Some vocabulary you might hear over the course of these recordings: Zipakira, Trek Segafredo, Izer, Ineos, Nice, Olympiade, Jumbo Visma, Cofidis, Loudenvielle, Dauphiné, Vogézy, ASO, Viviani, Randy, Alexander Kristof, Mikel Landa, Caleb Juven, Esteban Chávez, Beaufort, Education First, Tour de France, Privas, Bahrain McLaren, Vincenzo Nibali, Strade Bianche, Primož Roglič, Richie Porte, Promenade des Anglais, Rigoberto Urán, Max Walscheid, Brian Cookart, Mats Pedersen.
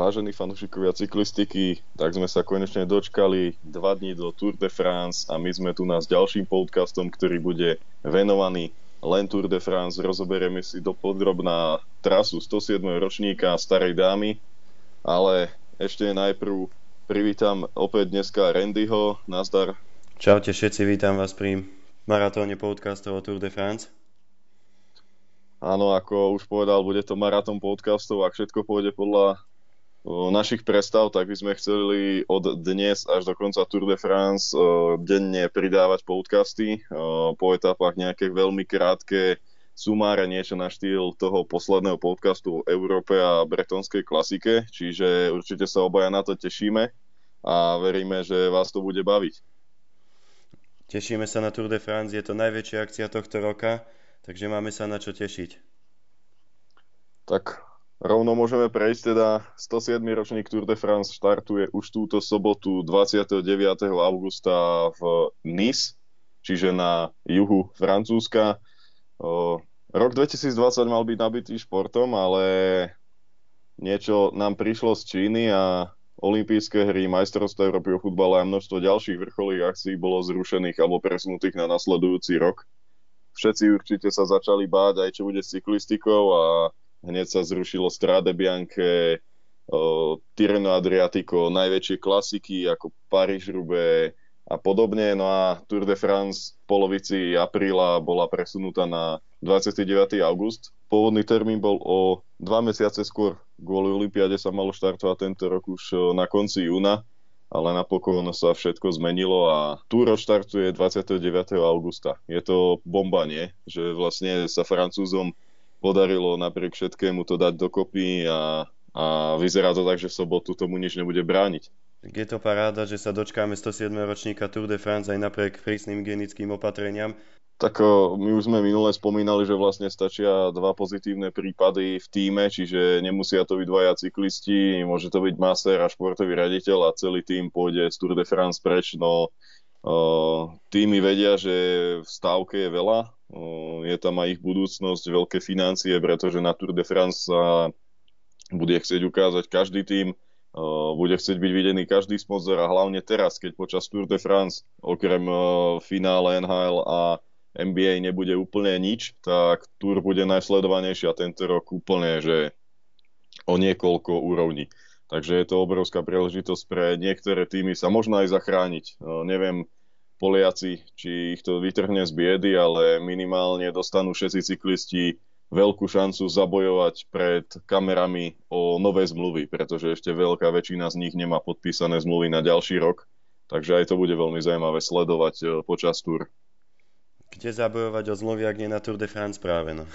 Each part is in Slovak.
Vážení fanúšikovia cyklistiky, tak sme sa konečne dočkali 2 dní do Tour de France a my sme tu s ďalším podcastom, ktorý bude venovaný len Tour de France. Rozoberieme si dopodrobná trasu 107. ročníka starej dámy, ale ešte najprv privítam opäť dneska Randyho. Nazdar. Čaute všetci, vítam vás pri maratóne podcastov o Tour de France. Áno, ako už povedal, bude to maratón podcastov, ak všetko pôjde podľa našich predstav, tak by sme chceli od dnes až do konca Tour de France denne pridávať podcasty, po etapách nejaké veľmi krátke sumáre, niečo na štýl toho posledného podcastu o Európe a bretonskej klasike, čiže určite sa obaja na to tešíme a veríme, že vás to bude baviť. Tešíme sa na Tour de France, je to najväčšia akcia tohto roka, takže máme sa na čo tešiť. Tak rovno môžeme prejsť, teda 107. ročník Tour de France štartuje už túto sobotu 29. augusta v Nice, čiže na juhu Francúzska. Rok 2020 mal byť nabitý športom, ale niečo nám prišlo z Číny a olympijské hry, majstrovstvá Európy o futbale a množstvo ďalších vrcholných akcií bolo zrušených alebo presunutých na nasledujúci rok. Všetci určite sa začali báť aj čo bude s cyklistikou a hneď sa zrušilo Strade Bianche, Tireno Adriatico, najväčšie klasiky ako Paris-Roubaix a podobne. No a Tour de France v polovici apríla bola presunutá na 29. august. Pôvodný termín bol o 2 mesiace skôr. Kvôli Olympiade sa malo štartovať tento rok už na konci júna, ale napokon sa všetko zmenilo a Tour štartuje 29. augusta. Je to bomba, nie? Že vlastne sa Francúzom podarilo napriek všetkému to dať dokopy a vyzerá to tak, že v sobotu tomu nič nebude brániť. Je to paráda, že sa dočkáme 107. ročníka Tour de France aj napriek prísnym hygienickým opatreniam. Tak my už sme minule spomínali, že vlastne stačia 2 pozitívne prípady v tíme, čiže nemusia to byť 2 cyklisti, môže to byť masér a športový riaditeľ a celý tým pôjde z Tour de France preč. No, týmy vedia, že v stávke je veľa. Je tam aj ich budúcnosť, veľké financie, pretože na Tour de France sa bude chcieť ukázať každý tím, bude chcieť byť videný každý sponzor a hlavne teraz, keď počas Tour de France okrem finále NHL a NBA nebude úplne nič, tak Tour bude najsledovanejšia tento rok úplne, že o niekoľko úrovní. Takže je to obrovská príležitosť pre niektoré týmy sa možno aj zachrániť. Neviem, Poliaci, či ich to vytrhne z biedy, ale minimálne dostanú všetci cyklisti veľkú šancu zabojovať pred kamerami o nové zmluvy, pretože ešte veľká väčšina z nich nemá podpísané zmluvy na ďalší rok, takže aj to bude veľmi zaujímavé sledovať počas Tour. Kde zabojovať o zmluvy, ak nie na Tour de France práve, no?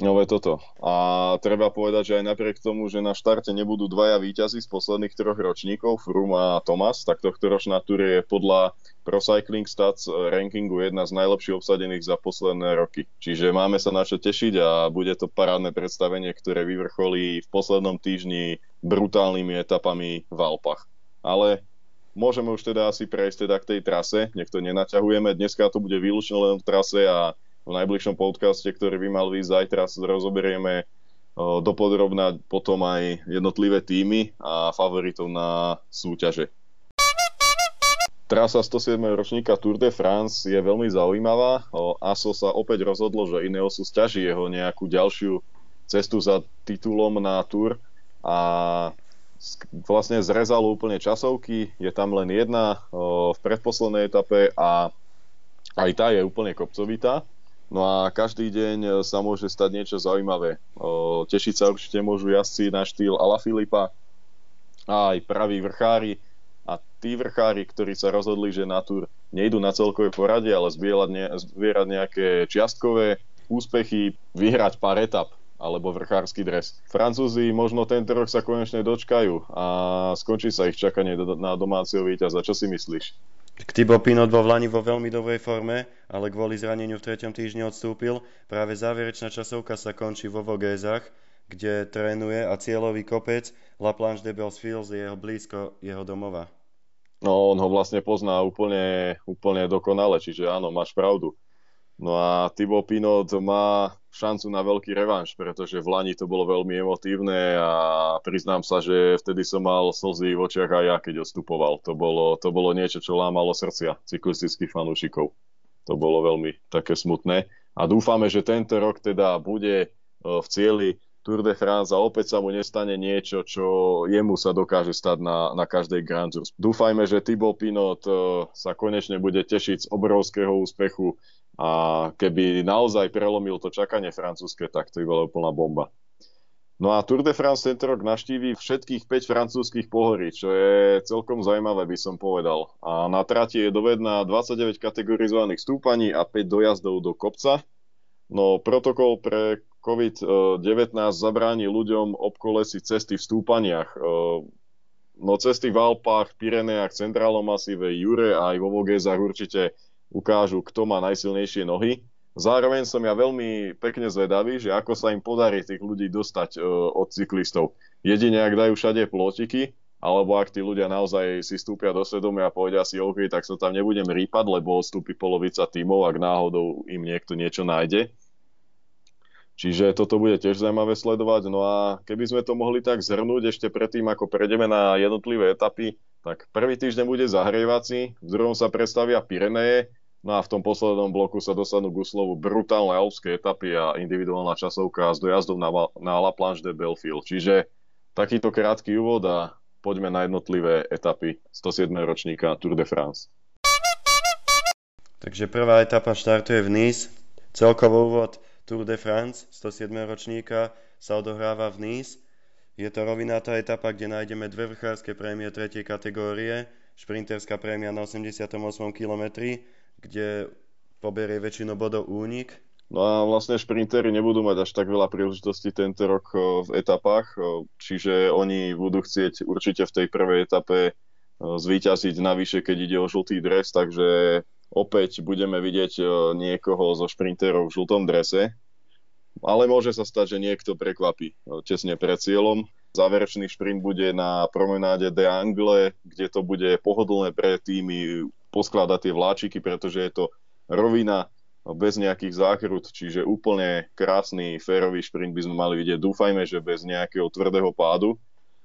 No, toto. A treba povedať, že aj napriek tomu, že na štarte nebudú 2 víťazi z posledných 3 ročníkov, Froome a Thomas, tak tohtoročná Tour je podľa Procycling Stats rankingu jedna z najlepších obsadených za posledné roky. Čiže máme sa na čo tešiť a bude to parádne predstavenie, ktoré vyvrcholí v poslednom týždni brutálnymi etapami v Alpách. Ale môžeme už teda asi prejsť teda k tej trase, nech to nenaťahujeme. Dneska to bude výlučne len v trase a v najbližšom podcaste, ktorý by mal výsť zajtra, rozoberieme dopodrobná potom aj jednotlivé týmy a favoritov na súťaže. Trasa 107. ročníka Tour de France je veľmi zaujímavá. ASO sa opäť rozhodlo, že Ineosu sťaží jeho nejakú ďalšiu cestu za titulom na Tour a vlastne zrezalo úplne časovky. Je tam len jedna v predposlednej etape a aj tá je úplne kopcovitá. No a každý deň sa môže stať niečo zaujímavé. Tešiť sa určite môžu jazdci na štýl Alaphilippa a aj praví vrchári. A tí vrchári, ktorí sa rozhodli, že na Tour nejdu na celkové poradie, ale zbierať nejaké čiastkové úspechy, vyhrať pár etap alebo vrchársky dres. Francúzi možno tento rok sa konečne dočkajú a skončí sa ich čakanie na domáceho víťaza. Čo si myslíš? Thibaut Pinot bol vlani vo veľmi dobrej forme, ale kvôli zraneniu v 3. týždni odstúpil. Práve záverečná časovka sa končí vo Vogézach, kde trénuje a cieľový kopec La Planche des Fils je jeho blízko jeho domova. No, on ho vlastne pozná úplne dokonale, čiže áno, máš pravdu. No a Thibaut Pinot má šancu na veľký revanš, pretože v Lani to bolo veľmi emotívne a priznám sa, že vtedy som mal slzy v očiach aj ja, keď odstupoval. To bolo niečo, čo lámalo srdcia cyklistických fanúšikov. To bolo veľmi také smutné. A dúfame, že tento rok teda bude v cieli Tour de France a opäť sa mu nestane niečo, čo jemu sa dokáže stať na každej Grand Tour. Dúfajme, že Thibaut Pinot sa konečne bude tešiť z obrovského úspechu a keby naozaj prelomil to čakanie francúzske, tak to by bola úplná bomba. No a Tour de France tento rok navštíví všetkých 5 francúzskych pohorí, čo je celkom zaujímavé, by som povedal. A na trati je dovedná 29 kategorizovaných stúpaní a 5 dojazdov do kopca. No protokol pre COVID-19 zabráni ľuďom obkolesiť cesty v stúpaniach. No cesty v Alpách, Pyreneách, Centrálnom masíve, Jure a aj vo Vogézach určite ukážu, kto má najsilnejšie nohy. Zároveň som ja veľmi pekne zvedavý, že ako sa im podarí tých ľudí dostať od cyklistov. Jedine, ak dajú všade plotiky, alebo ak tí ľudia naozaj si stúpia do svedomia a povedia si, OK, tak sa tam nebudem rýpať, lebo odstúpi polovica tímov, ak náhodou im niekto niečo nájde. Čiže toto bude tiež zaujímavé sledovať. No a keby sme to mohli tak zhrnúť ešte predtým, ako prejdeme na jednotlivé etapy, tak prvý týždeň bude zahrievací, v druhom sa predstavia Pyreneje, no a v tom poslednom bloku sa dostanú k úslovu brutálne alpské etapy a individuálna časovka s dojazdom na La Planche des Fils. Čiže takýto krátky úvod a poďme na jednotlivé etapy 107. ročníka Tour de France. Takže prvá etapa štartuje v Nice. Celkový úvod Tour de France 107. ročníka sa odohráva v Nice. Je to rovinatá etapa, kde nájdeme dve vrchárske prémie 3. kategórie, šprinterská prémia na 88. kilometri, kde poberie väčšinu bodov Únik. No a vlastne šprintery nebudú mať až tak veľa príležitostí tento rok v etapách, čiže oni budú chcieť určite v tej prvej etape zvíťaziť navyše, keď ide o žltý dres, takže opäť budeme vidieť niekoho zo šprinterov v žltom drese, ale môže sa stať, že niekto prekvapí tesne pred cieľom. Záverečný šprint bude na Promenade des Anglais, kde to bude pohodlné pre týmy poskladať tie vláčiky, pretože je to rovina bez nejakých zákrut, čiže úplne krásny, férový šprint by sme mali vidieť. Dúfajme, že bez nejakého tvrdého pádu.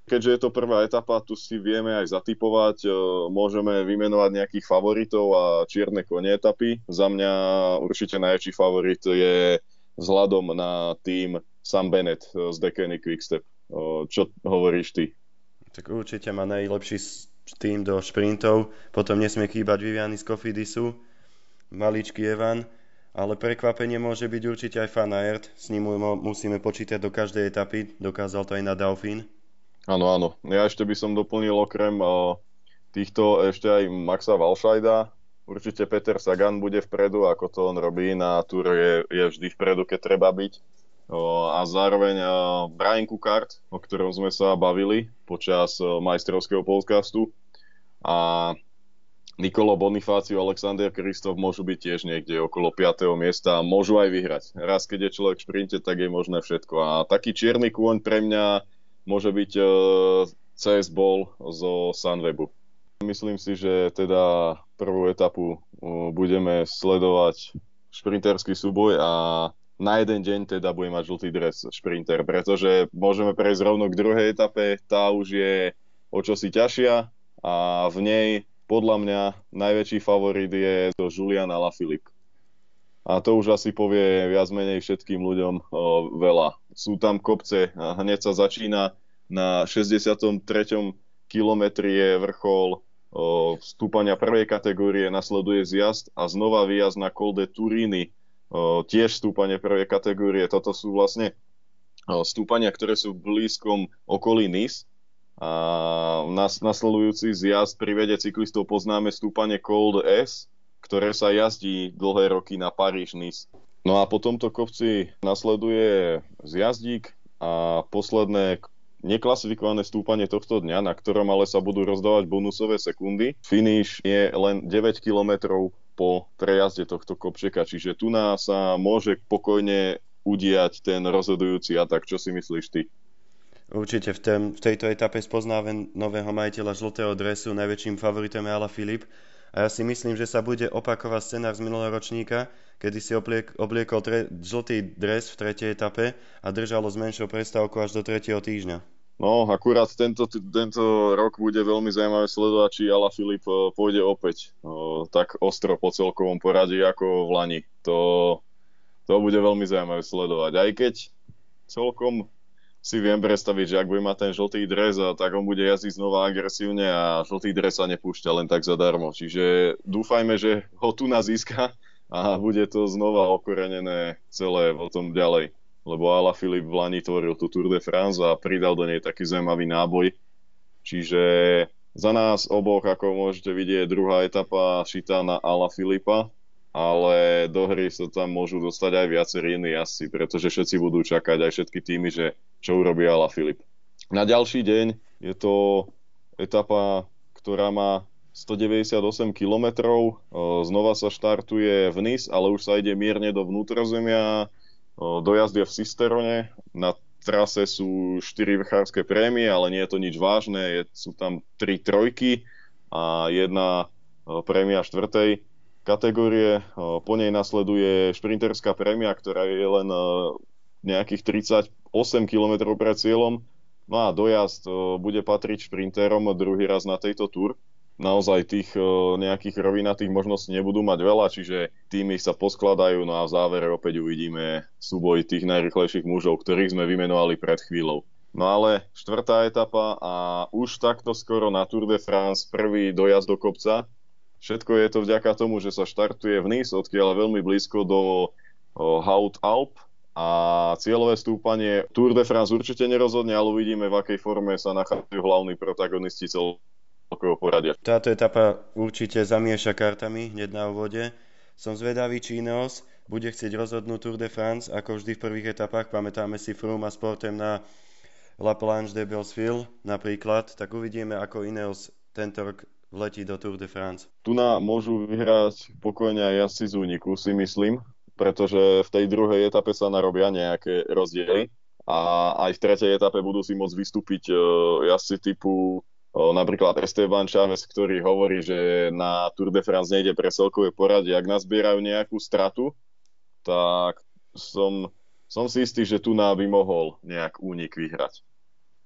Keďže je to prvá etapa, tu si vieme aj zatipovať, môžeme vymenovať nejakých favoritov a čierne kone etapy. Za mňa určite najväčší favorit je vzhľadom na tým Sam Bennett z Deceuninck–Quick-Step. Čo hovoríš ty? Tak určite má najlepší tým do šprintov, potom nesmie chýbať Viviani z Cofidisu, maličký Evan, ale prekvapenie môže byť určite aj Van Aert, s ním musíme počítať do každej etapy, dokázal to aj na Dauphine. Áno, áno, ja ešte by som doplnil okrem týchto ešte aj Maxa Walscheida, určite Peter Sagan bude vpredu, ako to on robí, na Tour je vždy vpredu, keď treba byť. A zároveň Brian Cookart, o ktorom sme sa bavili počas majstrovského podcastu, a Nicolo Bonifácio, Alexander Kristof môžu byť tiež niekde okolo 5. miesta a môžu aj vyhrať. Raz, keď je človek v šprinte, tak je možné všetko. A taký čierny kôň pre mňa môže byť CS Ball zo Sunwebu. Myslím si, že teda prvú etapu budeme sledovať šprinterský súboj a na jeden deň teda bude mať žltý dres šprinter, pretože môžeme prejsť rovno k druhej etape, tá už je o čosi ťažšia a v nej podľa mňa najväčší favorit je to Julian Alaphilippe. A to už asi povie viac menej všetkým ľuďom veľa. Sú tam kopce, hneď sa začína na 63. kilometri je vrchol stúpania prvej kategórie, nasleduje zjazd a znova výjazd na Col de Turini, tiež stúpanie prvej kategórie. Toto sú vlastne stúpania, ktoré sú v blízkom okolí Nice a nasledujúci zjazd privede cyklistov poznáme stúpanie Col de S, ktoré sa jazdí dlhé roky na Paríž-Nice. No a po tomto kopci nasleduje zjazdík a posledné neklasifikované stúpanie tohto dňa, na ktorom ale sa budú rozdávať bonusové sekundy. Finish je len 9 kilometrov po prejazde tohto kopčeka, čiže tu nás sa môže pokojne udiať ten rozhodujúci atak. Čo si myslíš ty? Určite v tejto etape spoznáme nového majiteľa žltého dresu, najväčším favoritom je Alaphilippe a ja si myslím, že sa bude opakovať scenár z minulého ročníka, kedy si obliekol žltý dres v tretej etape a držalo s menšou prestávkou až do tretieho týždňa. No, akurát tento rok bude veľmi zaujímavé sledovať, či Alaphilippe pôjde opäť tak ostro po celkovom poradí ako v Lani. To bude veľmi zaujímavé sledovať. Aj keď celkom si viem predstaviť, že ak bude mať ten žltý dres, tak on bude jazdiť znova agresívne a žltý dres sa nepúšťa len tak zadarmo. Čiže dúfajme, že ho tu nazíska a bude to znova okorenené celé o tom ďalej. Lebo Alaphilippe v Lani tvoril tú Tour de France a pridal do nej taký zaujímavý náboj. Čiže za nás oboch, ako môžete vidieť, druhá etapa šitá na Alaphilippa, ale do hry sa tam môžu dostať aj viacerí iní jazdci, pretože všetci budú čakať, aj všetky týmy, že čo urobí Alaphilippe. Na ďalší deň je to etapa, ktorá má 198 km, znova sa štartuje v Nice, ale už sa ide mierne do vnútrozemia, dojazd je v Sisterone, na trase sú 4 vrchárske prémie, ale nie je to nič vážne, sú tam 3 trojky a jedna prémia štvrtej kategórie. Po nej nasleduje šprinterská prémia, ktorá je len nejakých 38 km pred cieľom. No a dojazd bude patriť šprinterom druhý raz na tejto Tour. Naozaj tých nejakých rovinatých možností nebudú mať veľa, čiže týmy sa poskladajú, no a v závere opäť uvidíme súboj tých najrychlejších mužov, ktorých sme vymenovali pred chvíľou. No ale štvrtá etapa a už takto skoro na Tour de France prvý dojazd do kopca. Všetko je to vďaka tomu, že sa štartuje v Nice, odkiaľ veľmi blízko do Haute Alpes a cieľové stúpanie Tour de France určite nerozhodne, ale uvidíme, v akej forme sa nachádzajú hlavní protagonisti celkového poradia. Táto etapa určite zamieša kartami hneď na úvode. Som zvedavý, či Ineos bude chcieť rozhodnúť Tour de France, ako vždy v prvých etapách. Pamätáme si Froome a Sportem na La Planche des Fils napríklad, tak uvidíme, ako Ineos tento rok letí do Tour de France. Tuná môžu vyhrať pokojne aj jazdci z úniku, si myslím, pretože v tej druhej etape sa narobia nejaké rozdiely a aj v tretej etape budú si môcť vystúpiť jazdci typu napríklad Esteban Chávez, ktorý hovorí, že na Tour de France nejde pre celkové poradie. Ak nazbierajú nejakú stratu, tak som si istý, že Tuná by mohol nejak únik vyhrať.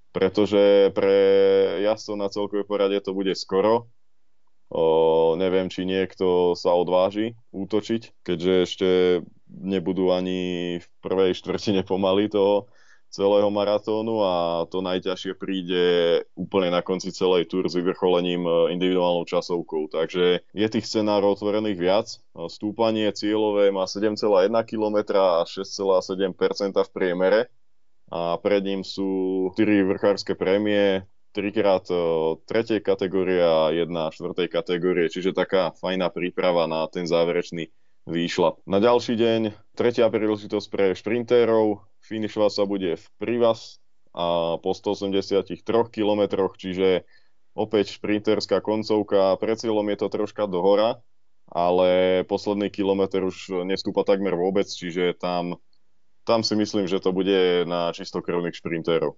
Pretože pre jazdcov na celkové poradie to bude skoro. Neviem, či niekto sa odváži útočiť, keďže ešte nebudú ani v prvej štvrtine pomaly toho celého maratónu a to najťažšie príde úplne na konci celej Tour s vyvrcholením individuálnou časovkou. Takže je tých scenárov otvorených viac. Stúpanie cieľové má 7,1 km a 6,7% v priemere a pred ním sú 4 vrchárske prémie, 3x tretej kategórie a 1 štvrtej kategórie, čiže taká fajná príprava na ten záverečný výšlap. Na ďalší deň tretia príležitosť pre šprintérov, finišovať sa bude v Privas a po 183 km, čiže opäť šprinterská koncovka, pred cieľom je to troška dohora, ale posledný kilometr už nestúpa takmer vôbec, čiže tam si myslím, že to bude na čistokrvných šprintérov.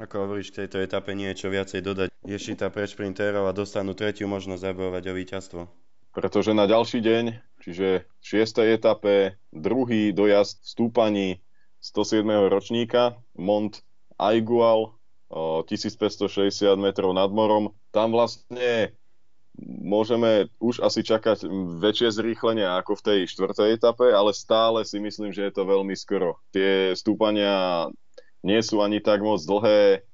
Ako hovoríš, k tejto etape niečo viacej dodať. Je šita pre šprintérov a dostanú tretiu možnosť zabojovať o víťazstvo. Pretože na ďalší deň, čiže v 6. etape, druhý dojazd v stúpaní 107. ročníka, Mont Aigoual, 1560 metrov nad morom. Tam vlastne môžeme už asi čakať väčšie zrýchlenie ako v tej 4. etape, ale stále si myslím, že je to veľmi skoro. Tie stúpania nie sú ani tak moc dlhé.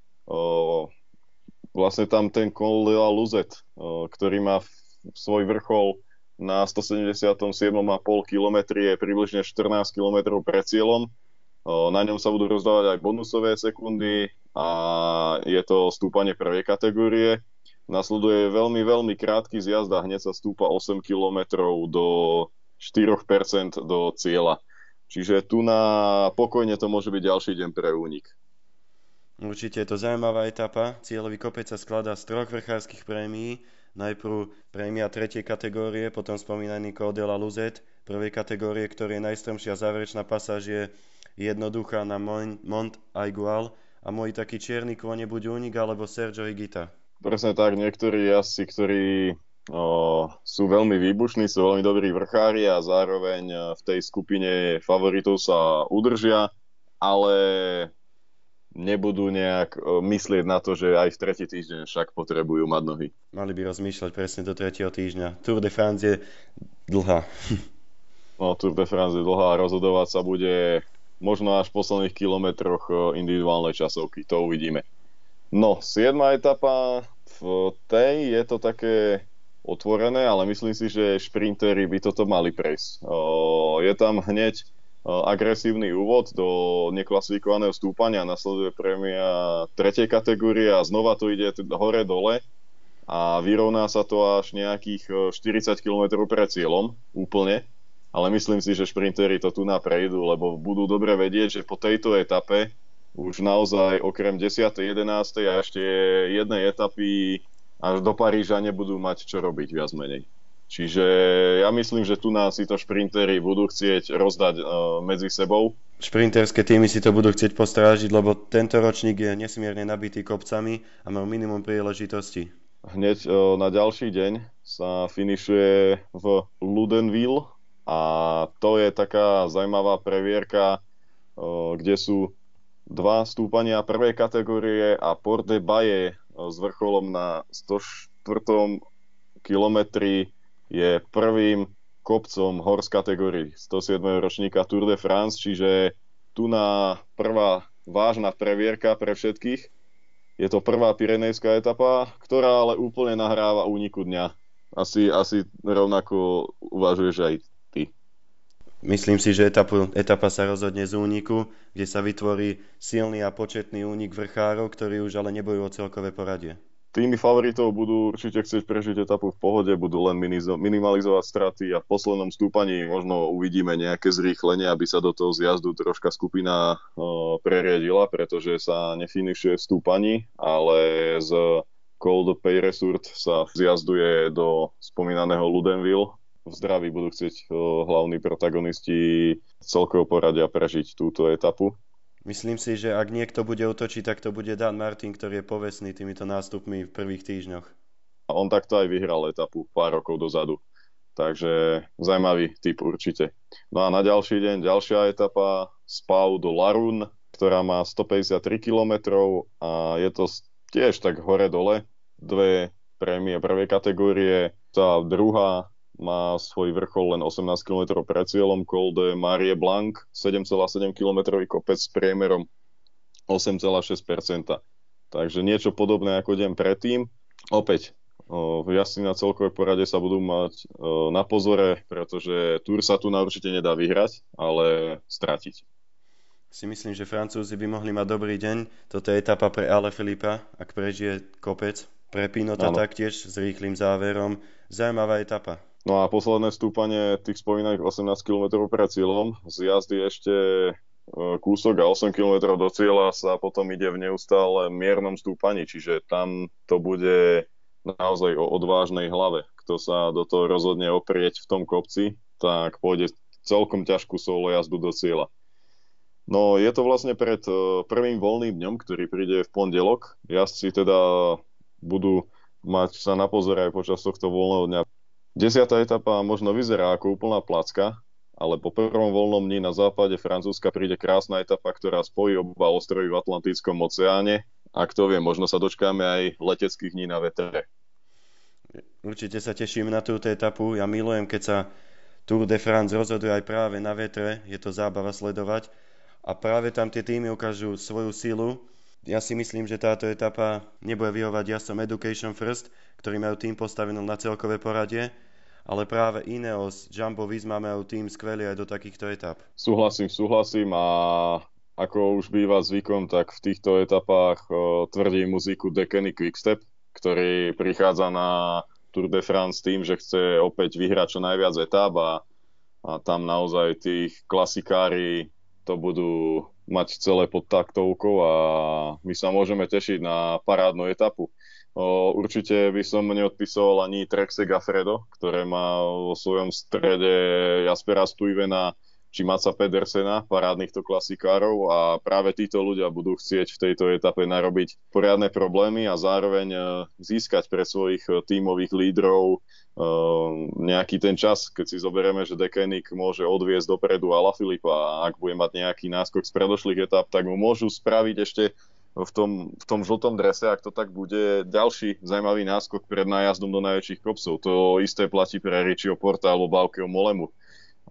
Vlastne tam ten Col de la Lusette, ktorý má svoj vrchol na 177,5 km, je približne 14 km pred cieľom. Na ňom sa budú rozdávať aj bonusové sekundy a je to stúpanie prvej kategórie. Nasleduje veľmi, veľmi krátky zjazd a hneď sa stúpa 8 km do 4% do cieľa. Čiže tu na pokojne to môže byť ďalší deň pre únik. Určite je to zaujímavá etapa. Cieľový kopec sa skladá z 3 vrchárskych prémií. Najprv prémia 3. kategórie, potom spomínaný Col de la Lusette, 1. kategórie, ktorý je najstrmšia, záverečná pasáž je jednoduchá na Mont Aigoual a môj taký čierny kôň nebude únik alebo Sergio Higuita. Presne tak, niektorí jazdci, ktorí sú veľmi výbušní, sú veľmi dobrí vrchári a zároveň v tej skupine favoritov sa udržia, ale nebudú nejak myslieť na to, že aj v tretí týždeň však potrebujú mať nohy. Mali by rozmýšľať presne do tretieho týždňa. Tour de France je dlhá. No, Tour de France je dlhá a rozhodovať sa bude možno až v posledných kilometroch individuálnej časovky. To uvidíme. No, 7. etapa v tej je to také otvorené, ale myslím si, že šprintery by toto mali prejsť. Je tam hneď agresívny úvod do neklasifikovaného stúpania, nasleduje prémia 3. kategórie a znova to ide hore-dole a vyrovná sa to až nejakých 40 km pred cieľom úplne, ale myslím si, že šprinteri to tu naprejdú, lebo budú dobre vedieť, že po tejto etape už naozaj okrem 10., 11. a ešte jednej etapy až do Paríža nebudú mať čo robiť viac menej. Čiže ja myslím, že tu nás si to šprinteri budú chcieť rozdať medzi sebou. Šprinterské týmy si to budú chcieť postrážiť, lebo tento ročník je nesmierne nabitý kopcami a má minimum príležitosti. Hneď na ďalší deň sa finišuje v Loudenvielle a to je taká zaujímavá previerka, kde sú dva stúpania prvej kategórie a Port de Baie s vrcholom na 104. kilometri je prvým kopcom hor z kategórii 107. ročníka Tour de France, čiže tu na prvá vážna previerka pre všetkých. Je to prvá pyrenejská etapa, ktorá ale úplne nahráva úniku dňa. Asi rovnako uvažuješ aj ty. Myslím si, že etapa sa rozhodne z úniku, kde sa vytvorí silný a početný únik vrchárov, ktorí už ale nebojujú o celkové poradie. Týmy favoritov budú určite chcieť prežiť etapu v pohode, budú len minimalizovať straty a v poslednom stúpaní možno uvidíme nejaké zrýchlenie, aby sa do toho zjazdu troška skupina preriedila, pretože sa nefinišuje v stúpaní, ale z Col de Peyressurt sa zjazduje do spomínaného Loudenvielle. V zdraví budú chcieť hlavní protagonisti celkovo poradia prežiť túto etapu. Myslím si, že ak niekto bude útočiť, tak to bude Dan Martin, ktorý je povestný týmito nástupmi v prvých týždňoch. A on takto aj vyhral etapu pár rokov dozadu. Takže zaujímavý typ určite. No a na ďalší deň ďalšia etapa Spau do Larun, ktorá má 153 km a je to tiež tak hore-dole. Dve prémie prvej kategórie. Tá druhá má svoj vrchol len 18 km pred cieľom, Col de Marie Blanc, 7,7 km kopec s priemerom 8,6%. Takže niečo podobné ako deň predtým. Opäť, jazdci na celkovej porade sa budú mať na pozore, pretože Tour sa tu na určite nedá vyhrať, ale stratiť. Si myslím, že Francúzi by mohli mať dobrý deň. Toto je etapa pre Alaphilippa, ak prežije kopec. Pre Pinota taktiež s rýchlým záverom. Zaujímavá etapa. No a posledné stúpanie tých spomínaných 18 km pred cieľom, z jazdy ešte kúsok a 8 km do cieľa sa potom ide v neustále miernom stúpaní, čiže tam to bude naozaj o odvážnej hlave. Kto sa do toho rozhodne oprieť v tom kopci, tak pôjde celkom ťažkú solo jazdu do cieľa. No je to vlastne pred prvým voľným dňom, ktorý príde v pondelok. Jazdci teda budú mať sa na pozore aj počas tohto voľného dňa. 10. etapa možno vyzerá ako úplná placka, ale po prvom voľnom dni na západe Francúzska príde krásna etapa, ktorá spojí oba ostrovy v Atlantickom oceáne a kto vie, možno sa dočkáme aj leteckých dní na vetre. Určite sa teším na túto etapu. Ja milujem, keď sa Tour de France rozhoduje aj práve na vetre. Je to zábava sledovať a práve tam tie týmy ukážu svoju silu. Ja si myslím, že táto etapa nebude vyhovať jazdcom Education First, ktorí majú tým postavenú na celkové poradie, ale práve Ineos, Jumbo Visma majú tým skvelý aj do takýchto etap. Súhlasím a ako už býva zvykom, tak v týchto etapách tvrdí muziku Deceuninck–Quick-Step, ktorý prichádza na Tour de France tým, že chce opäť vyhrať čo najviac etap a tam naozaj tých klasikári to budú mať celé pod taktovkou a my sa môžeme tešiť na parádnu etapu. Určite by som neodpisoval ani Trek Segafredo, ktoré má vo svojom strede Jaspera Stuyvena, či Matsa Pedersena, parádnych to klasikárov, a práve títo ľudia budú chcieť v tejto etape narobiť poriadne problémy a zároveň získať pre svojich tímových lídrov nejaký ten čas. Keď si zoberieme, že Deceuninck môže odviesť dopredu Alaphilippa a ak bude mať nejaký náskok z predošlých etap, tak mu môžu spraviť ešte v tom žltom drese, ak to tak bude, ďalší zaujímavý náskok pred nájazdom do najväčších kopcov. To isté platí pre Richieho Porta alebo Baukeho Molemu.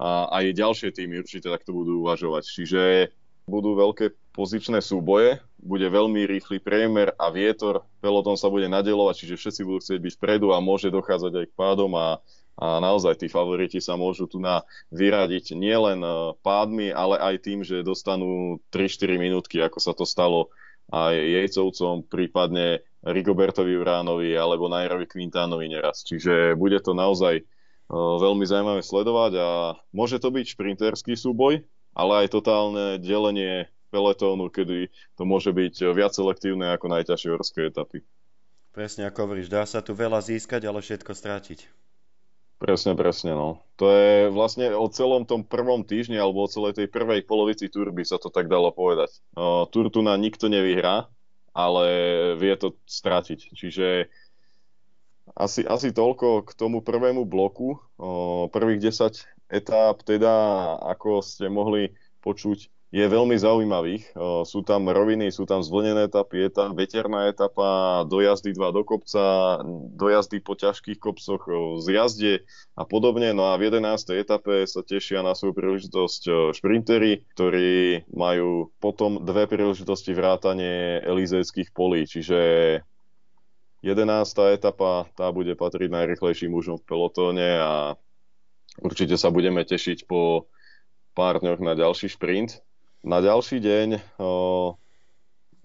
A aj ďalšie týmy určite takto budú uvažovať. Čiže budú veľké pozičné súboje, bude veľmi rýchly priemer a vietor, peloton sa bude nadeľovať, čiže všetci budú chcieť byť vpredu a môže dochádzať aj k pádom a naozaj tí favoriti sa môžu tu na vyradiť nielen pádmi, ale aj tým, že dostanú 3-4 minútky, ako sa to stalo aj Jejcovcom, prípadne Rigobertovi Uránovi alebo Nairovi Quintánovi neraz. Čiže bude to naozaj veľmi zaujímavé sledovať a môže to byť šprinterský súboj, ale aj totálne delenie pelotónu, kedy to môže byť viac selektívne ako najťažšie horské etapy. Presne ako hovoríš, dá sa tu veľa získať, ale všetko strátiť. Presne, no. To je vlastne o celom tom prvom týždni alebo o celej tej prvej polovici Tour by sa to tak dalo povedať. Tour tu na nikto nevyhrá, ale vie to stratiť. Čiže asi toľko k tomu prvému bloku. Prvých 10 etáp, teda, ako ste mohli počuť, je veľmi zaujímavých. Sú tam roviny, sú tam zvlnené etapy, je tam veterná etapa, dojazdy 2 do kopca, dojazdy po ťažkých kopcoch, zjazde a podobne. No a v 11. etape sa tešia na svoju príležitosť šprintery, ktorí majú potom dve príležitosti vrátane Elizejských polí. Čiže 11. etapa, tá bude patriť najrychlejším mužom v pelotóne a určite sa budeme tešiť po pár dňoch na ďalší šprint. Na ďalší deň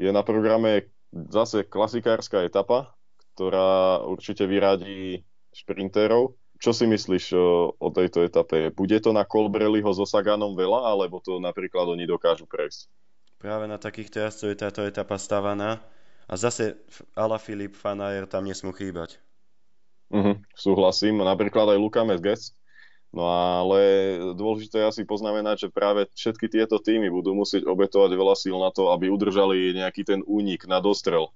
je na programe zase klasikárska etapa, ktorá určite vyradí šprinterov. Čo si myslíš o tejto etape? Bude to na Colbrelliho so Saganom veľa, alebo to napríklad oni dokážu prejsť? Práve na takýchto jazdcov je táto etapa stavaná a zase Alaphilippe, Van Aert tam nesmú chýbať. Súhlasím, napríklad aj Luka Mesgec. No ale dôležité je asi poznamenať, že práve všetky tieto týmy budú musieť obetovať veľa síl na to, aby udržali nejaký ten únik na dostrel.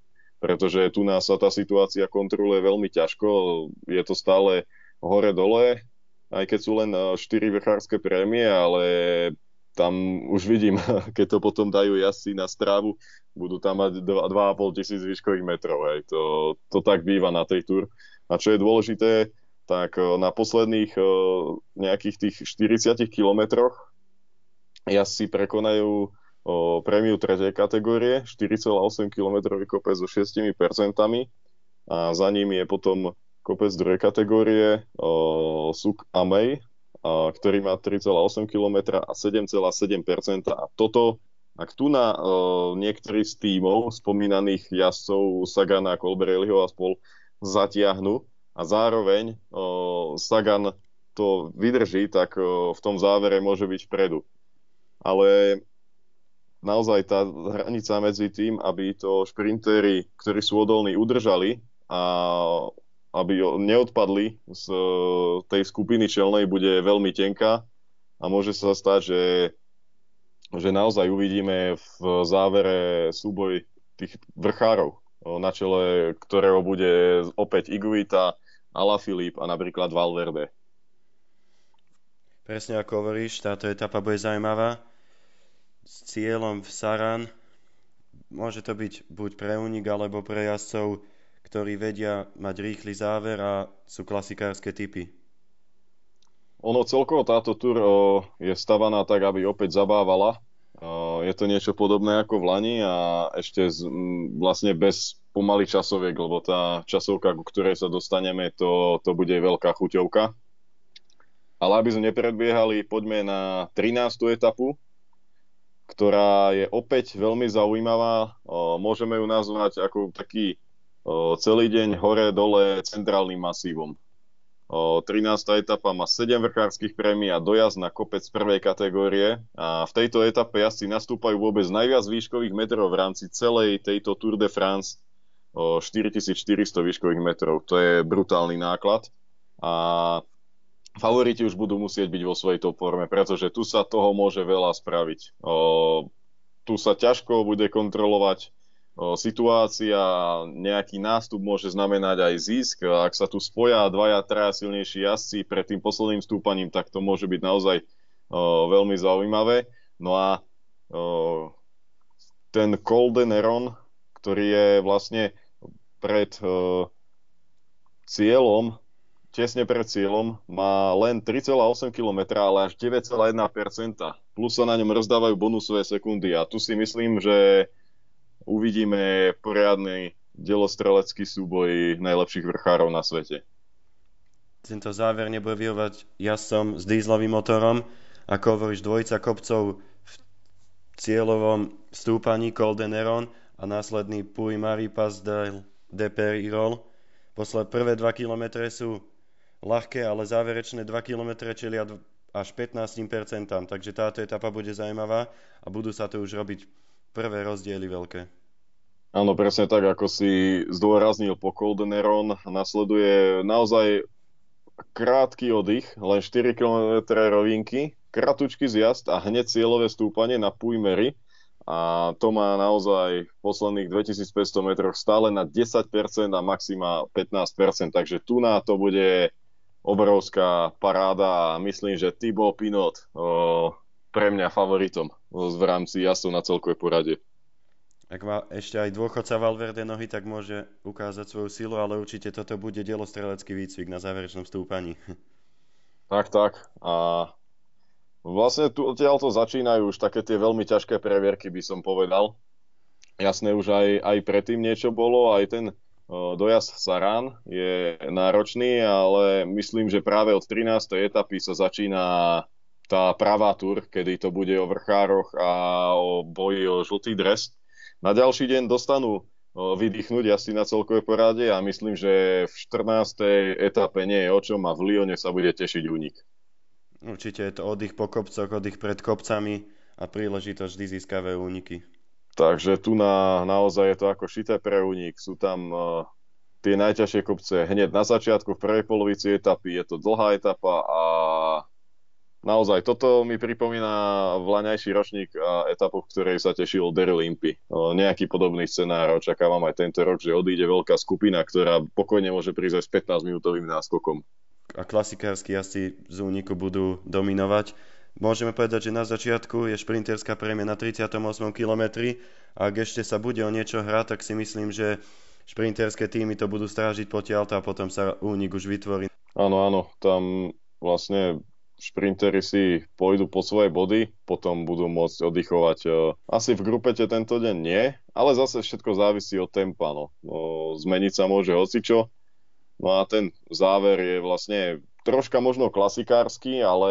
Pretože tu nás sa tá situácia kontroluje veľmi ťažko, je to stále hore-dole, aj keď sú len 4 vrchárske prémie, ale tam už vidím, keď to potom dajú jazdci na strávu, budú tam mať 2,5 tisíc výškových metrov. Hej. To tak býva na tej Tour. A čo je dôležité, tak na posledných nejakých tých 40 kilometroch jazdci prekonajú prémiu 3. kategórie, 4,8 kilometrový kopec so 6% a za ním je potom kopec 2. kategórie Suk Amey, ktorý má 3,8 km a 7,7%. A toto, ak tu na niektorých z tímov spomínaných jazdcov Sagana, Colbrelliho a spol zatiahnu, a zároveň Sagan to vydrží, tak v tom závere môže byť vpredu. Ale naozaj tá hranica medzi tým, aby to šprintéri, ktorí sú odolní, udržali a aby neodpadli z tej skupiny čelnej, bude veľmi tenká a môže sa stať, že naozaj uvidíme v závere súboj tých vrchárov, na čele ktorého bude opäť Higuita, Alaphilippe a napríklad Valverde. Presne ako hovoríš, táto etapa bude zaujímavá. S cieľom v Saran môže to byť buď pre únik, alebo pre jazdcov, ktorí vedia mať rýchly záver a sú klasikárske typy. Ono celkovo táto Tour je stavaná tak, aby opäť zabávala. Je to niečo podobné ako v Lani a ešte vlastne bez pomaly časoviek, lebo tá časovka, ku ktorej sa dostaneme, to bude veľká chuťovka. Ale aby sme nepredbiehali, poďme na 13. etapu, ktorá je opäť veľmi zaujímavá. Môžeme ju nazvať ako taký celý deň hore-dole centrálnym masívom. 13. etapa má 7 vrchárskych prémií a dojazd na kopec prvej kategórie. A v tejto etape jazdci nastúpajú vôbec najviac výškových metrov v rámci celej tejto Tour de France, 4400 výškových metrov. To je brutálny náklad. A v favoriti už budú musieť byť vo svojej top forme, pretože tu sa toho môže veľa spraviť. Tu sa ťažko bude kontrolovať situácia, nejaký nástup môže znamenať aj zisk. Ak sa tu spoja dvaja, traja silnejší jazdci pred tým posledným stúpaním, tak to môže byť naozaj veľmi zaujímavé. No a ten Col de Néron, ktorý je vlastne pred cieľom, tesne pred cieľom, má len 3,8 km, ale až 9,1%. Plus sa na ňom rozdávajú bonusové sekundy. A tu si myslím, že uvidíme poriadny delostrelecký súboj najlepších vrchárov na svete. Tento záver nebude vyhovať jazdcom s dieselovým motorom. Ako hovoríš, dvojica kopcov v cieľovom stúpaní Col de Néron a následný Puy-Maripas de Peyrol. Posledné prvé 2 km sú ľahké, ale záverečné 2 km čelia až 15%, takže táto etapa bude zaujímavá a budú sa tu už robiť prvé rozdiely veľké. Áno, presne tak, ako si zdôraznil, po Col de Néron nasleduje naozaj krátky oddych, len 4 km rovinky, kratučký zjazd a hneď cieľové stúpanie na Puy-Meri a to má naozaj v posledných 2500 metroch stále na 10% a maxima 15%, takže tu na to bude obrovská paráda a myslím, že Thibaut Pinot pre mňa favoritom v rámci jazdcov na celkovej porade. Ak má ešte aj dôchodca Valverde nohy, tak môže ukázať svoju silu, ale určite toto bude delostrelecký výcvik na záverečnom stúpaní. Tak. A vlastne tu odtiaľto začínajú už také tie veľmi ťažké previerky, by som povedal. Jasné, už aj predtým niečo bolo, aj ten dojazd Saran je náročný, ale myslím, že práve od 13. etapy sa začína tá pravá túr, kedy to bude o vrchároch a o boji o žltý dres. Na ďalší deň dostanú vydýchnuť asi na celkovej porade a myslím, že v 14. etape nie je o čom a v Lyone sa bude tešiť únik. Určite je to oddych po kopcoch, oddych pred kopcami a príležitosť vždy získavé úniky. Takže tu naozaj je to ako šité pre únik. Sú tam tie najťažšie kopce hneď na začiatku, v prvej polovici etapy. Je to dlhá etapa a naozaj, toto mi pripomína vlaňajší ročník a etapu, v ktorej sa tešil Daryl Impey. Nejaký podobný scenár očakávam aj tento rok, že odíde veľká skupina, ktorá pokojne môže prísť aj s 15-minútovým náskokom. A klasikársky jazdci z úniku budú dominovať. Môžeme povedať, že na začiatku je šprinterská prémia na 38. kilometri. Ak ešte sa bude o niečo hrať, tak si myslím, že šprinterské týmy to budú strážiť potiaľto a potom sa únik už vytvorí. Áno, tam vlastne šprinteri si pôjdu po svoje body, potom budú môcť oddychovať. Asi v grupete tento deň nie, ale zase všetko závisí od tempa. Zmeniť sa môže hocičo. No a ten záver je vlastne troška možno klasikársky, ale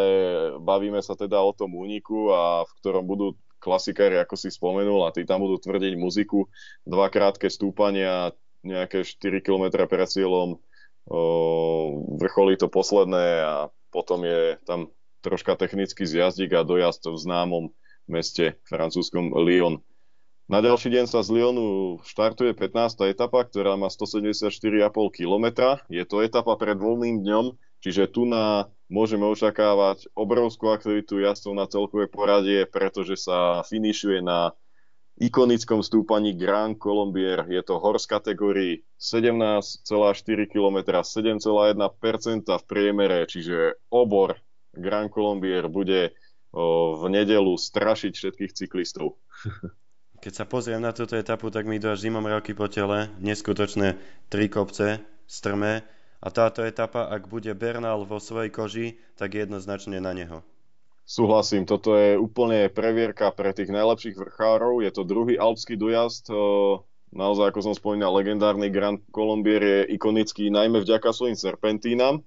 bavíme sa teda o tom úniku, a v ktorom budú klasikári, ako si spomenul, a tí tam budú tvrdiť muziku. Dva krátke stúpania, nejaké 4 km pred cieľom, vrcholí to posledné a potom je tam troška technický zjazdík a dojazd v známom meste francúzskom Lyon. Na ďalší deň sa z Lyonu štartuje 15. etapa, ktorá má 174,5 km. Je to etapa pred voľným dňom, čiže tu môžeme očakávať obrovskú aktivitu jazdcov na celkové poradie, pretože sa finišuje na ikonickom stúpaní Grand Colombier. Je to hor z kategórii 17,4 km, 7,1% v priemere, čiže obor Grand Colombier bude v nedeľu strašiť všetkých cyklistov. Keď sa pozriem na túto etapu, tak mi idú až zimom roky po tele, neskutočné tri kopce, strmé, a táto etapa, ak bude Bernal vo svojej koži, tak jednoznačne na neho. Súhlasím, toto je úplne previerka pre tých najlepších vrchárov. Je to druhý alpský dojazd. Naozaj, ako som spomínal, legendárny Grand Colombier je ikonický najmä vďaka svojim serpentínam.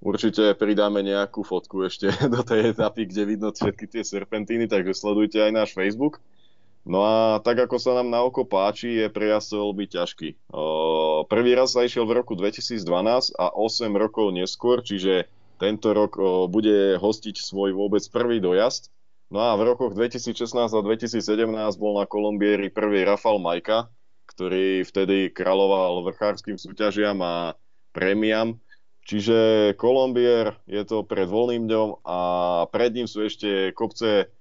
Určite pridáme nejakú fotku ešte do tej etapy, kde vidno všetky tie serpentíny, takže sledujte aj náš Facebook. No a tak, ako sa nám na oko páči, je prejazd veľmi ťažký. Prvý raz sa išiel v roku 2012 a 8 rokov neskôr, čiže tento rok bude hostiť svoj vôbec prvý dojazd. No a v rokoch 2016 a 2017 bol na Kolumbieri prvý Rafał Majka, ktorý vtedy kráľoval vrchárskym súťažiam a prémiám. Čiže Colombier je to pred voľným dňom a pred ním sú ešte kopce,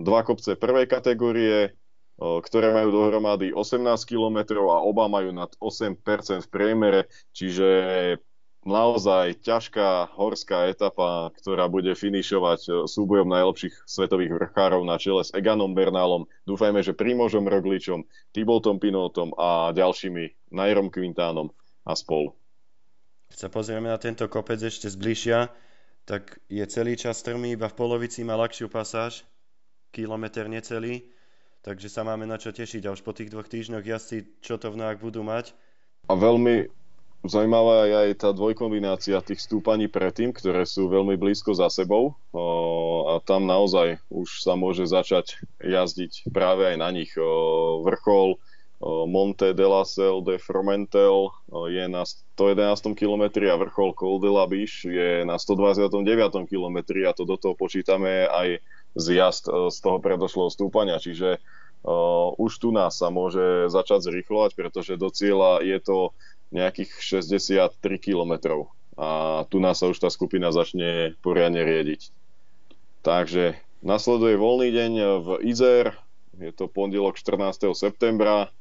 dva kopce prvej kategórie, ktoré majú dohromady 18 km a oba majú nad 8% v priemere, čiže naozaj ťažká horská etapa, ktorá bude finišovať súbojom najlepších svetových vrchárov na čele s Eganom Bernalom, dúfajme, že Primožom Rogličom, Thibautom Pinotom a ďalšími, Nairom Quintánom a spol. Keď sa pozrieme na tento kopec ešte zbližšia, tak je celý čas strmý, iba v polovici má ľahšiu pasáž, kilometer necelý. Takže sa máme na čo tešiť a už po tých 2 týždňoch jazdci čo to v nohách budú mať. A veľmi zaujímavá je aj tá dvojkombinácia tých stúpaní predtým, ktoré sú veľmi blízko za sebou a tam naozaj už sa môže začať jazdiť práve aj na nich. Vrchol Monte de la Selle de Formentel je na 111. kilometri a vrchol Col de la Biche je na 129. kilometri a to do toho počítame aj zjazd z toho predošlého stúpania, čiže už tu nás sa môže začať zrýchlovať, pretože do cieľa je to nejakých 63 km a tu nás sa už tá skupina začne poriadne riediť. Takže nasleduje voľný deň v Izer, je to pondelok 14. septembra.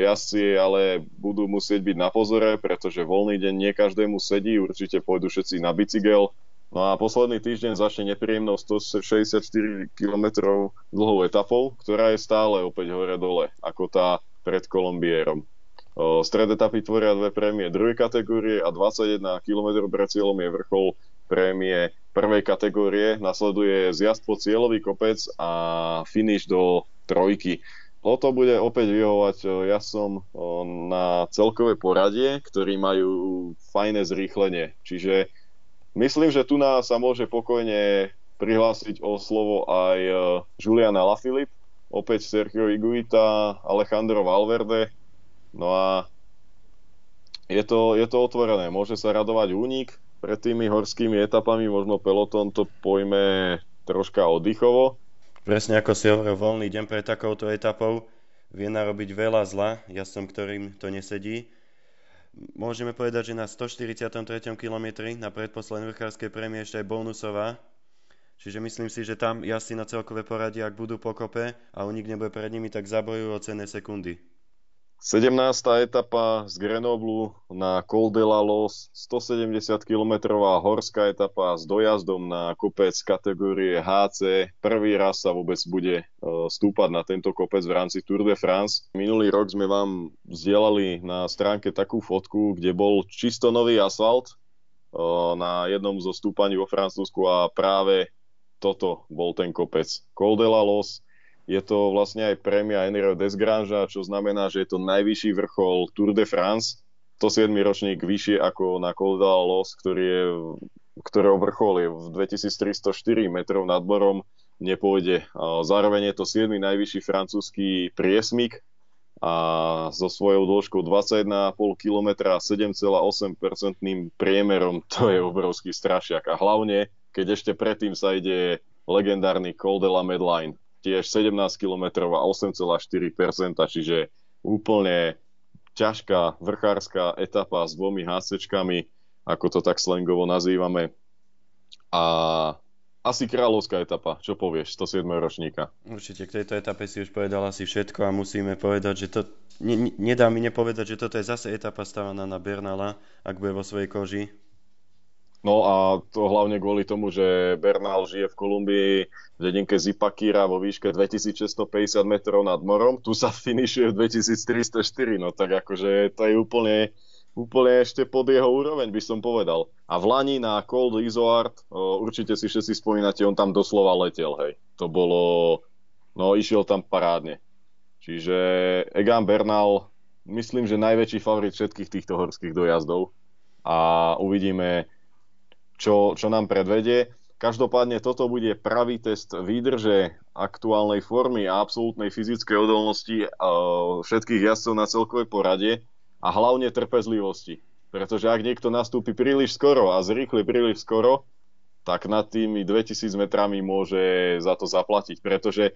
Jazdci ale budú musieť byť na pozore, pretože voľný deň nie každému sedí, určite pôjdu všetci na bicykel. No a posledný týždeň začne nepríjemnou 164 km dlhou etapou, ktorá je stále opäť hore-dole, ako tá pred Kolumbierom. Stred etapy tvoria dve prémie druhej kategórie a 21 km pred cieľom je vrchol prémie prvej kategórie. Nasleduje zjazd po cieľový kopec a finish do trojky. Toto bude opäť vyhovať jazdcom na celkové poradie, ktorí majú fajné zrýchlenie, čiže myslím, že tu nás sa môže pokojne prihlásiť o slovo aj Julian Alaphilippe, opäť Sergio Higuita, Alejandro Valverde. No a je to otvorené. Môže sa radovať únik pred tými horskými etapami, možno peloton to pojme troška oddychovo. Presne ako si hovoril, voľný deň pred takouto etapou vie narobiť veľa zla jazdcom, ktorým to nesedí. Môžeme povedať, že na 143. kilometri na predposlednej vrchárskej prémie ešte aj bonusová. Čiže myslím si, že tam jazdci na celkové poradie, ak budú pokope a unik nebude pred nimi, tak zabojujú o cenné sekundy. 17. etapa z Grenoblu na Col de la Loze, 170 km horská etapa s dojazdom na kopec kategórie HC. Prvý raz sa vôbec bude stúpať na tento kopec v rámci Tour de France. Minulý rok sme vám zdieľali na stránke takú fotku, kde bol čisto nový asfalt na jednom zo stúpaní vo Francúzsku a práve toto bol ten kopec. Col de la Loze. Je to vlastne aj prémia Henryho Desgrangea, čo znamená, že je to najvyšší vrchol Tour de France. 107. ročník vyššie ako na Col de la Loze, ktorého vrchol je v 2304 metrov nad morom, nepôjde. Zároveň je to 7. najvyšší francúzsky priesmik a so svojou dĺžkou 21,5 km a 7,8% priemerom to je obrovský strašiak. A hlavne, keď ešte predtým sa ide legendárny Col de la Medline, tiež 17 km a 8,4%, čiže úplne ťažká vrchárska etapa s dvomi HCčkami, ako to tak slangovo nazývame. A asi kráľovská etapa, čo povieš, 107. ročníka? Určite, k tejto etape si už povedal asi všetko a musíme povedať, že to nedá mi nepovedať, že toto je zase etapa stavaná na Bernala, ak bude vo svojej koži. No a to hlavne kvôli tomu, že Bernal žije v Kolumbii v dedinke Zipakira vo výške 2650 metrov nad morom. Tu sa finišuje v 2304, no tak akože to je úplne ešte pod jeho úroveň, by som povedal. A v Lani na Col de l'Izoard, určite si všetci spomínate, on tam doslova letel, hej. To bolo, no išiel tam parádne. Čiže Egan Bernal, myslím, že najväčší favorit všetkých týchto horských dojazdov. A uvidíme, čo nám predvedie. Každopádne toto bude pravý test výdrže, aktuálnej formy a absolútnej fyzickej odolnosti všetkých jazdcov na celkovej porade a hlavne trpezlivosti. Pretože ak niekto nastúpi príliš skoro a zrýchli príliš skoro, tak nad tými 2000 metrami môže za to zaplatiť. Pretože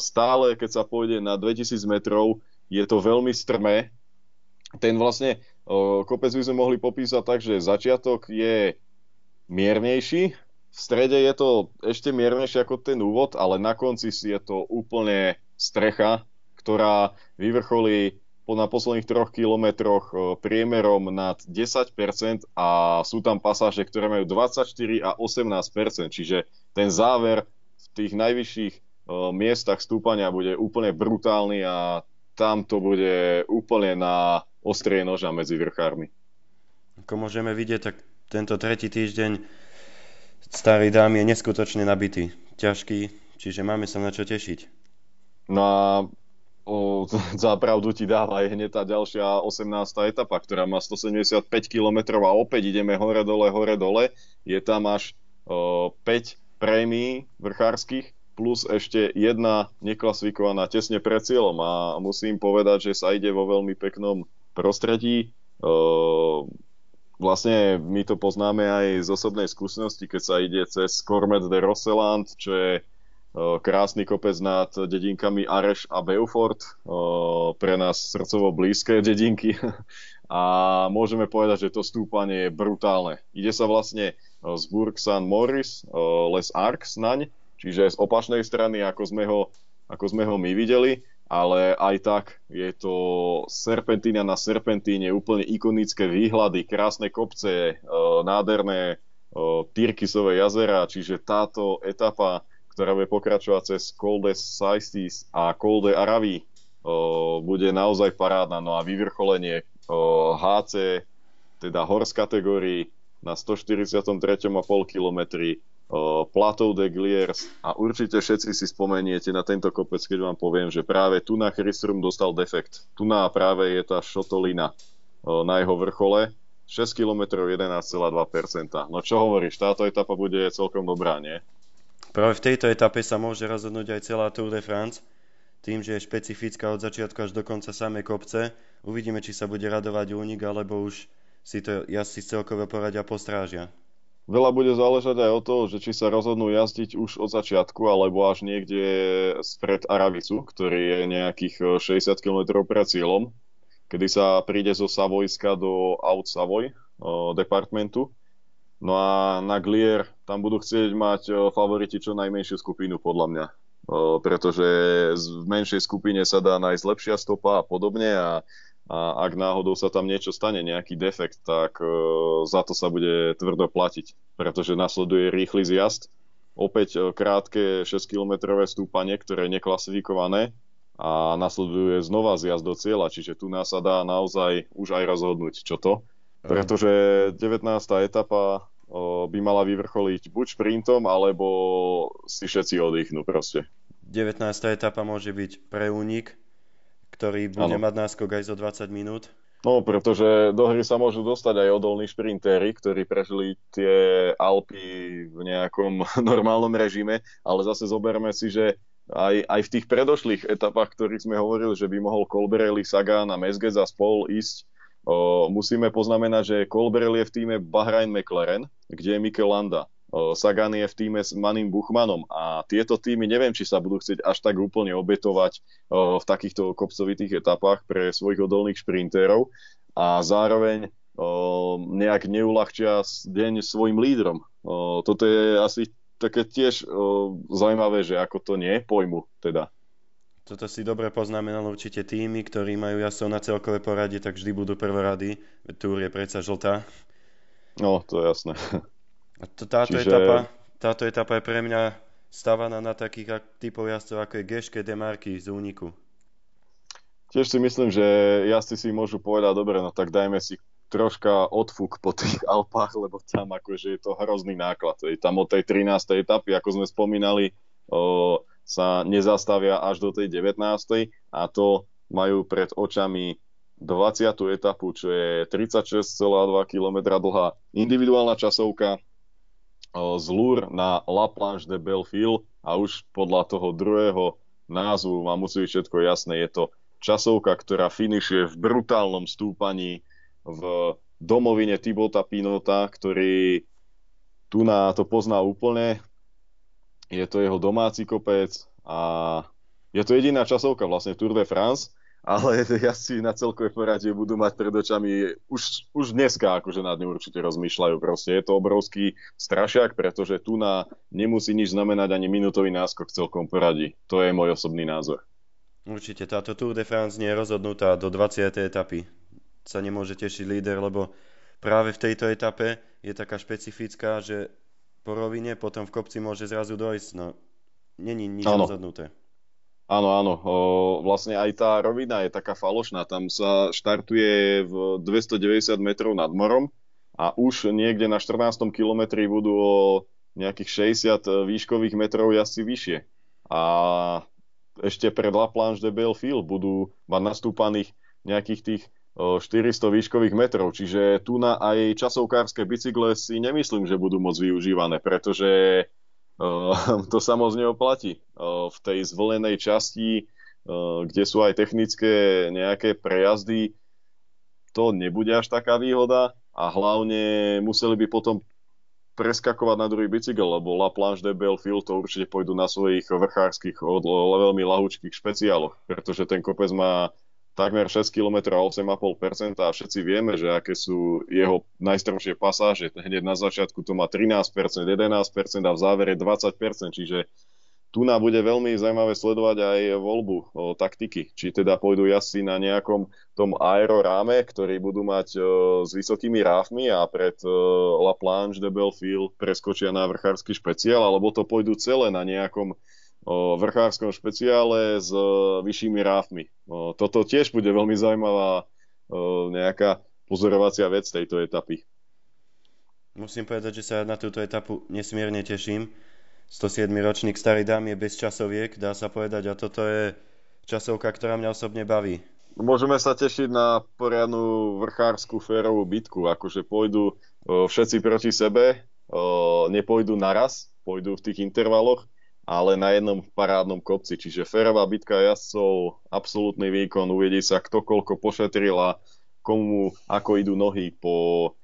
stále, keď sa pôjde na 2000 metrov, je to veľmi strmé ten vlastne kopec by sme mohli popísať tak, že začiatok je miernejší, v strede je to ešte miernejšie ako ten úvod, ale na konci si je to úplne strecha, ktorá vyvrcholí na posledných 3 kilometroch priemerom nad 10% a sú tam pasáže, ktoré majú 24 a 18%, čiže ten záver v tých najvyšších miestach stúpania bude úplne brutálny a tam to bude úplne na ostrie noža medzi vrchármi. Ako môžeme vidieť, tak tento tretí týždeň starý dám je neskutočne nabitý, ťažký, čiže máme sa na čo tešiť. No a za pravdu ti dáva aj hneď tá ďalšia 18. etapa, ktorá má 175 km a opäť ideme hore-dole. Je tam až 5 prémií vrchárskych plus ešte jedna neklasifikovaná tesne pred cieľom a musím povedať, že sa ide vo veľmi peknom prostredí. Vlastne my to poznáme aj z osobnej skúsenosti, keď sa ide cez Cormet de Rosseland, čo je krásny kopec nad dedinkami Areš a Beaufort, pre nás srdcovo blízke dedinky a môžeme povedať, že to stúpanie je brutálne. Ide sa vlastne z Bourg Saint Maurice, Les Arcs naň, čiže z opačnej strany, ako sme ho my videli, ale aj tak je to serpentína na serpentíne, úplne ikonické výhľady, krásne kopce, nádherné Tyrkisové jazera, čiže táto etapa, ktorá bude pokračovať cez Col de Saistis a Col de Aravi, bude naozaj parádna. No a vyvrcholenie HC, teda horse kategórii na 143,5 km, Plateau de Gliers a určite všetci si spomeniete na tento kopec, keď vám poviem, že práve tu na Christrum dostal defekt. Tu na práve je tá šotolina na jeho vrchole, 6 km 11,2%. No čo hovoríš, táto etapa bude celkom dobrá, nie? Práve v tejto etape sa môže rozhodnúť aj celá Tour de France, tým, že je špecifická od začiatku až do konca samé kopce. Uvidíme, či sa bude radovať únik, alebo už si to jazdci celkovo poradia postrážia. Veľa bude záležať aj o to, že či sa rozhodnú jazdiť už od začiatku, alebo až niekde spred Aravicu, ktorý je nejakých 60 km pred cieľom, kedy sa príde zo Savojska do Haute-Savoie departmentu. No a na Glier tam budú chcieť mať favoriti čo najmenšiu skupinu, podľa mňa. Pretože v menšej skupine sa dá nájsť lepšia stopa a podobne a ak náhodou sa tam niečo stane, nejaký defekt, tak za to sa bude tvrdo platiť. Pretože nasleduje rýchly zjazd, opäť krátke 6-kilometrové stúpanie, ktoré je neklasifikované a nasleduje znova zjazd do cieľa. Čiže tu nás sa dá naozaj už aj rozhodnúť, čo to. Pretože 19. etapa by mala vyvrcholiť buď šprintom, alebo si všetci oddychnú proste. 19. etapa môže byť pre únik, ktorý bude mať náskok aj zo 20 minút. No, pretože do hry sa môžu dostať aj odolní šprintéri, ktorí prežili tie Alpy v nejakom normálnom režime, ale zase zoberme si, že aj v tých predošlých etapách, ktorých sme hovorili, že by mohol Colbrelli, Sagan a Mezgec a spol ísť, musíme poznamenať, že Colbrelli je v týme Bahrain McLaren, kde je Mikel Landa. Sagan je v týme s Mannim Buchmanom a tieto týmy neviem, či sa budú chcieť až tak úplne obetovať v takýchto kopcovitých etapách pre svojich odolných šprintérov a zároveň nejak neulahčia deň svojim lídrom. Toto je asi také tiež zaujímavé, že ako to nie pojmu teda. Toto si dobre poznamenalo, určite týmy, ktorí majú jasov na celkové poradie, tak vždy budú prvorady. Túr je predsa žltá. No, to je jasné. A táto etapa je pre mňa stavaná na takých typov jazdcov, ako je Geschke, De Marchi z úniku. Tiež si myslím, že jazdci si môžu povedať, dobre, no tak dajme si troška odfúk po tých Alpách, lebo tam akože je to hrozný náklad. Tam od tej 13. etapy, ako sme spomínali, sa nezastavia až do tej 19. a to majú pred očami 20. etapu, čo je 36,2 km dlhá individuálna časovka z Lúr na La Planche des Fils a už podľa toho druhého názvu vám musí všetko jasné, je to časovka, ktorá finišuje v brutálnom stúpaní v domovine Thibauta Pinota, ktorý tu na to pozná úplne. Je to jeho domáci kopec a je to jediná časovka vlastne Tour de France ale jazdci na celkovej poradie budú mať pred očami už dneska, akože nad ňou určite rozmýšľajú. Proste je to obrovský strašiak, pretože tu na nemusí nič znamenať ani minútový náskok v celkom poradí. To je môj osobný názor. Určite, táto Tour de France nie je rozhodnutá do 20. etapy. Sa nemôže tešiť líder, lebo práve v tejto etape je taká špecifická, že po rovine, potom v kopci môže zrazu dojsť. No, není nič rozhodnuté. Áno. Vlastne aj tá rovina je taká falošná. Tam sa štartuje v 290 metrov nad morom a už niekde na 14. kilometri budú o nejakých 60 výškových metrov jazdci vyššie. A ešte pred La Planche des Fils budú mať nastúpaných nejakých tých 400 výškových metrov, čiže tu na aj časovkárske bicykle si nemyslím, že budú moc využívané, pretože to samozrejme oplatí. V tej zvolenej časti, kde sú aj technické nejaké prejazdy, to nebude až taká výhoda a hlavne museli by potom preskakovať na druhý bicykel, lebo La Planche des Fils to určite pôjdu na svojich vrchárskych veľmi ľahúčkých špeciáloch, pretože ten kopec má takmer 6 km a 8,5% a všetci vieme, že aké sú jeho najstrmšie pasáže. Hneď na začiatku to má 13%, 11% a v závere 20%, čiže tu nám bude veľmi zaujímavé sledovať aj voľbu taktiky. Či teda pôjdu jazdci na nejakom tom aeroráme, ktorý budú mať s vysokými ráfmi a pred La Planche des Fils preskočia na vrchársky špeciál, alebo to pôjdu celé na nejakom vrchárskom špeciále s vyššími ráfmi. Toto tiež bude veľmi zaujímavá nejaká pozorovacia vec tejto etapy. Musím povedať, že sa na túto etapu nesmierne teším. 107. ročník Starý dám je bez časoviek, dá sa povedať, a toto je časovka, ktorá mňa osobne baví. Môžeme sa tešiť na poriadnu vrchárskú férovú bitku, akože pôjdu všetci proti sebe, nepôjdu naraz, pôjdu v tých intervaloch, ale na jednom parádnom kopci. Čiže férová bitka jazdcov, absolútny výkon, uvidí sa, kto koľko pošetril a komu, ako idú nohy po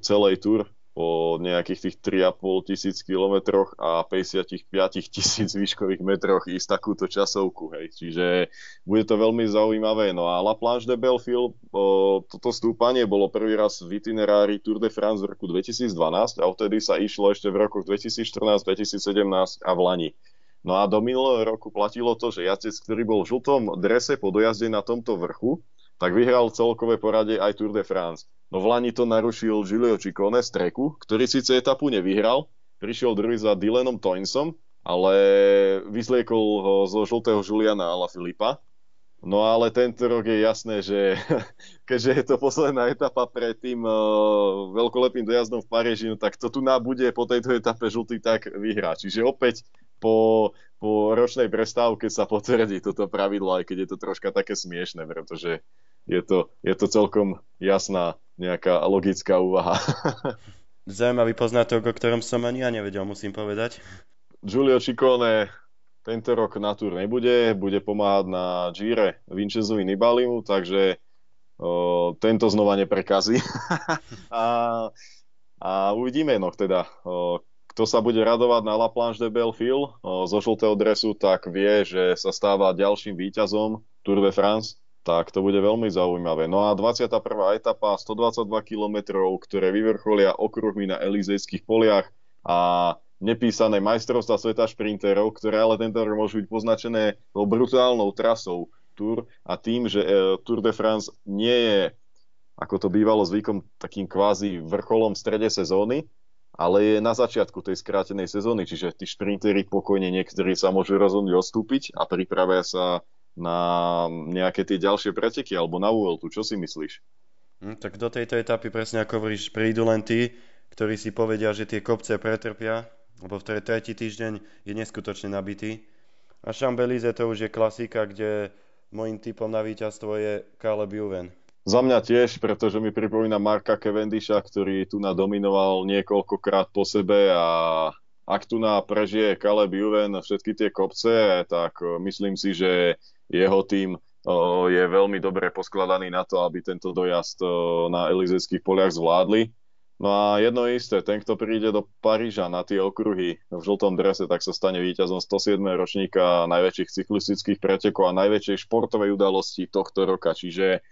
celej Tour, po nejakých tých 3,5 km a 55 000 výškových metroch ísť takúto časovku. Hej. Čiže bude to veľmi zaujímavé. No a La Planche des Fils, toto stúpanie bolo prvý raz v itinerári Tour de France v roku 2012 a vtedy sa išlo ešte v rokoch 2014, 2017 a v Lani. No a do minulého roku platilo to, že jazdec, ktorý bol v žltom drese po dojazde na tomto vrchu, tak vyhral celkové poradie aj Tour de France. No v Lani to narušil Giulio Ciccone z Treku, ktorý síce etapu nevyhral, prišiel druhý za Dylanom Toynsom, ale vyzliekol ho zo žltého Juliana Alaphilippa. No ale tento rok je jasné, že keďže je to posledná etapa pred tým veľkolepým dojazdom v Paríži, no tak to tu bude po tejto etape žltý tak vyhrá. Čiže opäť po ročnej prestávke sa potvrdí toto pravidlo, aj keď je to troška také smiešne, pretože je to celkom jasná nejaká logická úvaha. Zaujímavý poznatok, o ktorom som ani ja nevedel, musím povedať. Giulio Ciccone tento rok na Tour nebude, bude pomáhať na Gire Vincenzovi Nibalimu, takže tento znova neprekazí. a uvidíme, no teda, kto sa bude radovať na La Planche des Fils zo žltého dresu, tak vie, že sa stáva ďalším víťazom Tour de France, tak to bude veľmi zaujímavé. No a 21. etapa, 122 km, ktoré vyvrcholia okruhmi na Elizejských poliach a nepísané majstrovstvá sveta šprinterov, ktoré ale tento rok môžu byť poznačené brutálnou trasou Tour a tým, že Tour de France nie je, ako to bývalo zvykom, takým kvázi vrcholom v strede sezóny, ale je na začiatku tej skrátenej sezóny, čiže tí šprinteri pokojne niektorí sa môžu rozhodnúť odstúpiť a pripravia sa na nejaké tie ďalšie preteky alebo na Vueltu. Čo si myslíš? Tak do tejto etapy presne ako hovoríš, prídu len tí, ktorí si povedia, že tie kopce pretrpia, lebo v tretí týždeň je neskutočne nabitý. A Champs-Élysées to už je klasika, kde môjim typom na víťazstvo je Caleb Juven. Za mňa tiež, pretože mi pripomína Marka Cavendisha, ktorý tu nadominoval niekoľkokrát po sebe a ak tu na prežije Caleb Juven všetky tie kopce, tak myslím si, že jeho tím je veľmi dobre poskladaný na to, aby tento dojazd na Elizejských poliach zvládli. No a jedno isté, ten, kto príde do Paríža na tie okruhy v žltom drese, tak sa stane víťazom 107. ročníka najväčších cyklistických pretekov a najväčšej športovej udalosti tohto roka. Čiže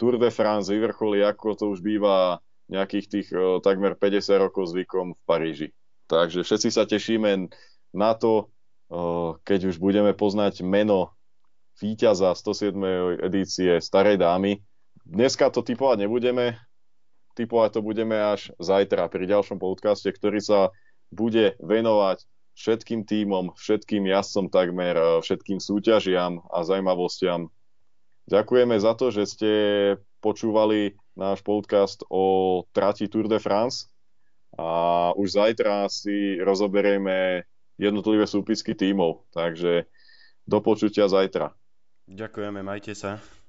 Tour de France vyvrcholí, ako to už býva nejakých tých takmer 50 rokov zvykom v Paríži. Takže všetci sa tešíme na to, keď už budeme poznať meno víťaza 107. edície Starej dámy. Dneska to typovať nebudeme, typovať to budeme až zajtra pri ďalšom podcaste, ktorý sa bude venovať všetkým tímom, všetkým jazdcom, takmer všetkým súťažiam a zaujímavostiam. Ďakujeme za to, že ste počúvali náš podcast o trati Tour de France a už zajtra si rozoberieme jednotlivé súpisky tímov. Takže do počutia zajtra. Ďakujeme, majte sa.